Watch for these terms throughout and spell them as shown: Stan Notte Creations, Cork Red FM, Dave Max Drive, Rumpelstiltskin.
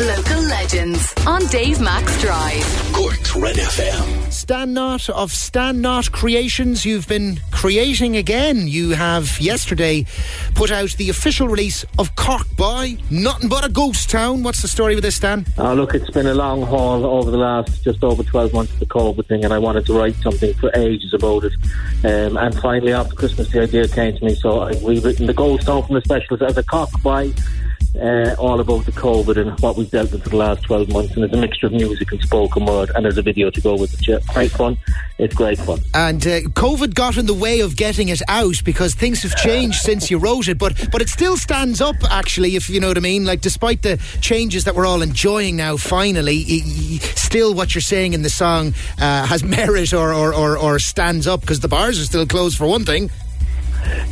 Local legends on Dave Max Drive. Cork Red FM. Stan Notte of Stan Notte Creations. You've been creating again. You have yesterday put out the official release of Cork Boi. Nothing but a ghost town. What's the story with this, Stan? Look, it's been a long haul over the last just over 12 months of the COVID thing, and I wanted to write something for ages about it. And finally, after Christmas, the idea came to me. So I've rewritten the ghost town from the specials as a Cork Boi. All about the COVID and what we've dealt with for the last 12 months, and it's a mixture of music and spoken word, and there's a video to go with it. It's great fun. And COVID got in the way of getting it out because things have changed since you wrote it, but it still stands up, actually, if you know what I mean. Like, despite the changes that we're all enjoying now, finally, still what you're saying in the song has merit or stands up, because the bars are still closed for one thing.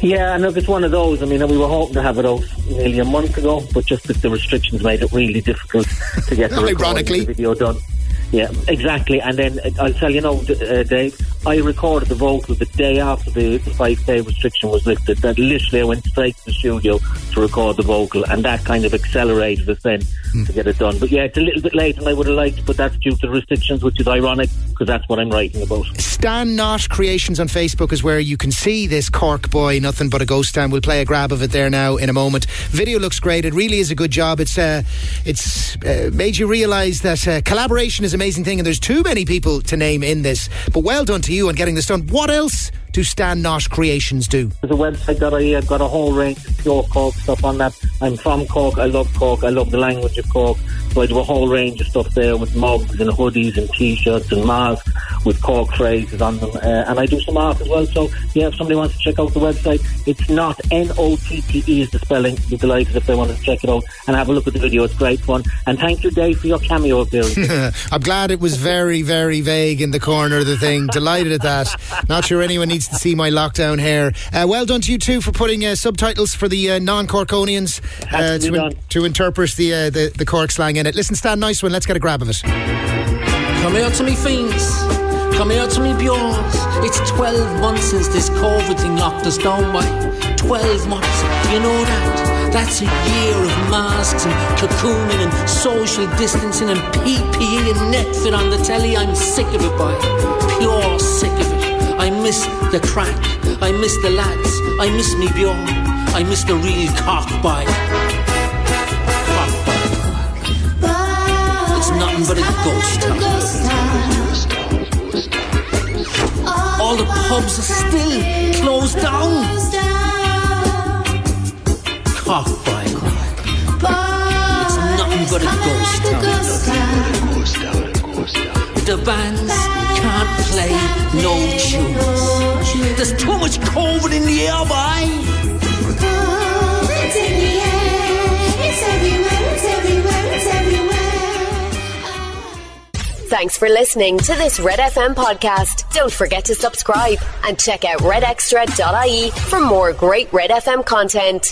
Yeah, and look, it's one of those. I mean, we were hoping to have it out nearly a month ago, but just that the restrictions made it really difficult to get the video done. Yeah, exactly. And then I'll tell you now, Dave, I recorded the vocal the day after the 5-day restriction was lifted. That literally I went straight to the studio to record the vocal, and that kind of accelerated us then to get it done. But yeah, it's a little bit later than I would have liked, but that's due to the restrictions, which is ironic because that's what I'm writing about. Stan Notte Creations on Facebook is where you can see this Cork Boi, Nothing But a Ghost Town. We'll play a grab of it there now in a moment. Video looks great. It really is a good job. It's made you realise that collaboration is amazing thing, and there's too many people to name in this, but well done to you on getting this done. What else do Stan Notte Creations do? There's a website that I've got a whole range of pure Cork stuff on that. I'm from Cork, I love Cork, I love the language of Cork, so I do a whole range of stuff there with mugs and hoodies and t-shirts and masks with Cork phrases on them, and I do some art as well. So yeah, if somebody wants to check out the website, it's not Notte is the spelling. I'd be delighted if they want to check it out and have a look at the video. It's great fun, and thank you, Dave, for your cameo appearance. I'm glad it was very, very vague in the corner of the thing. Delighted at that. Not sure anyone needs to see my lockdown hair. Well done to you too for putting subtitles for the non-Corkonians to interpret the Cork slang in it. Listen, Stan, nice one. Let's get a grab of it. Come here to me, fiends. Come here to me, Bjorns. It's 12 months since this COVID thing locked us down by. 12 months. You know that? That's a year of masks and cocooning and social distancing and PPE and Netflix on the telly. I'm sick of it, boy. Pure sick of it. I miss the crack, I miss the lads, I miss me Bjorn, I miss the real Cork Boi. It's nothing but a ghost town. All the pubs are still closed down. Cork Boi. It's nothing but a ghost town. The bands can't play no tunes. There's too much COVID in the air, boy. It's in the air. It's everywhere, it's everywhere, it's everywhere. Thanks for listening to this Red FM podcast. Don't forget to subscribe and check out redextra.ie for more great Red FM content.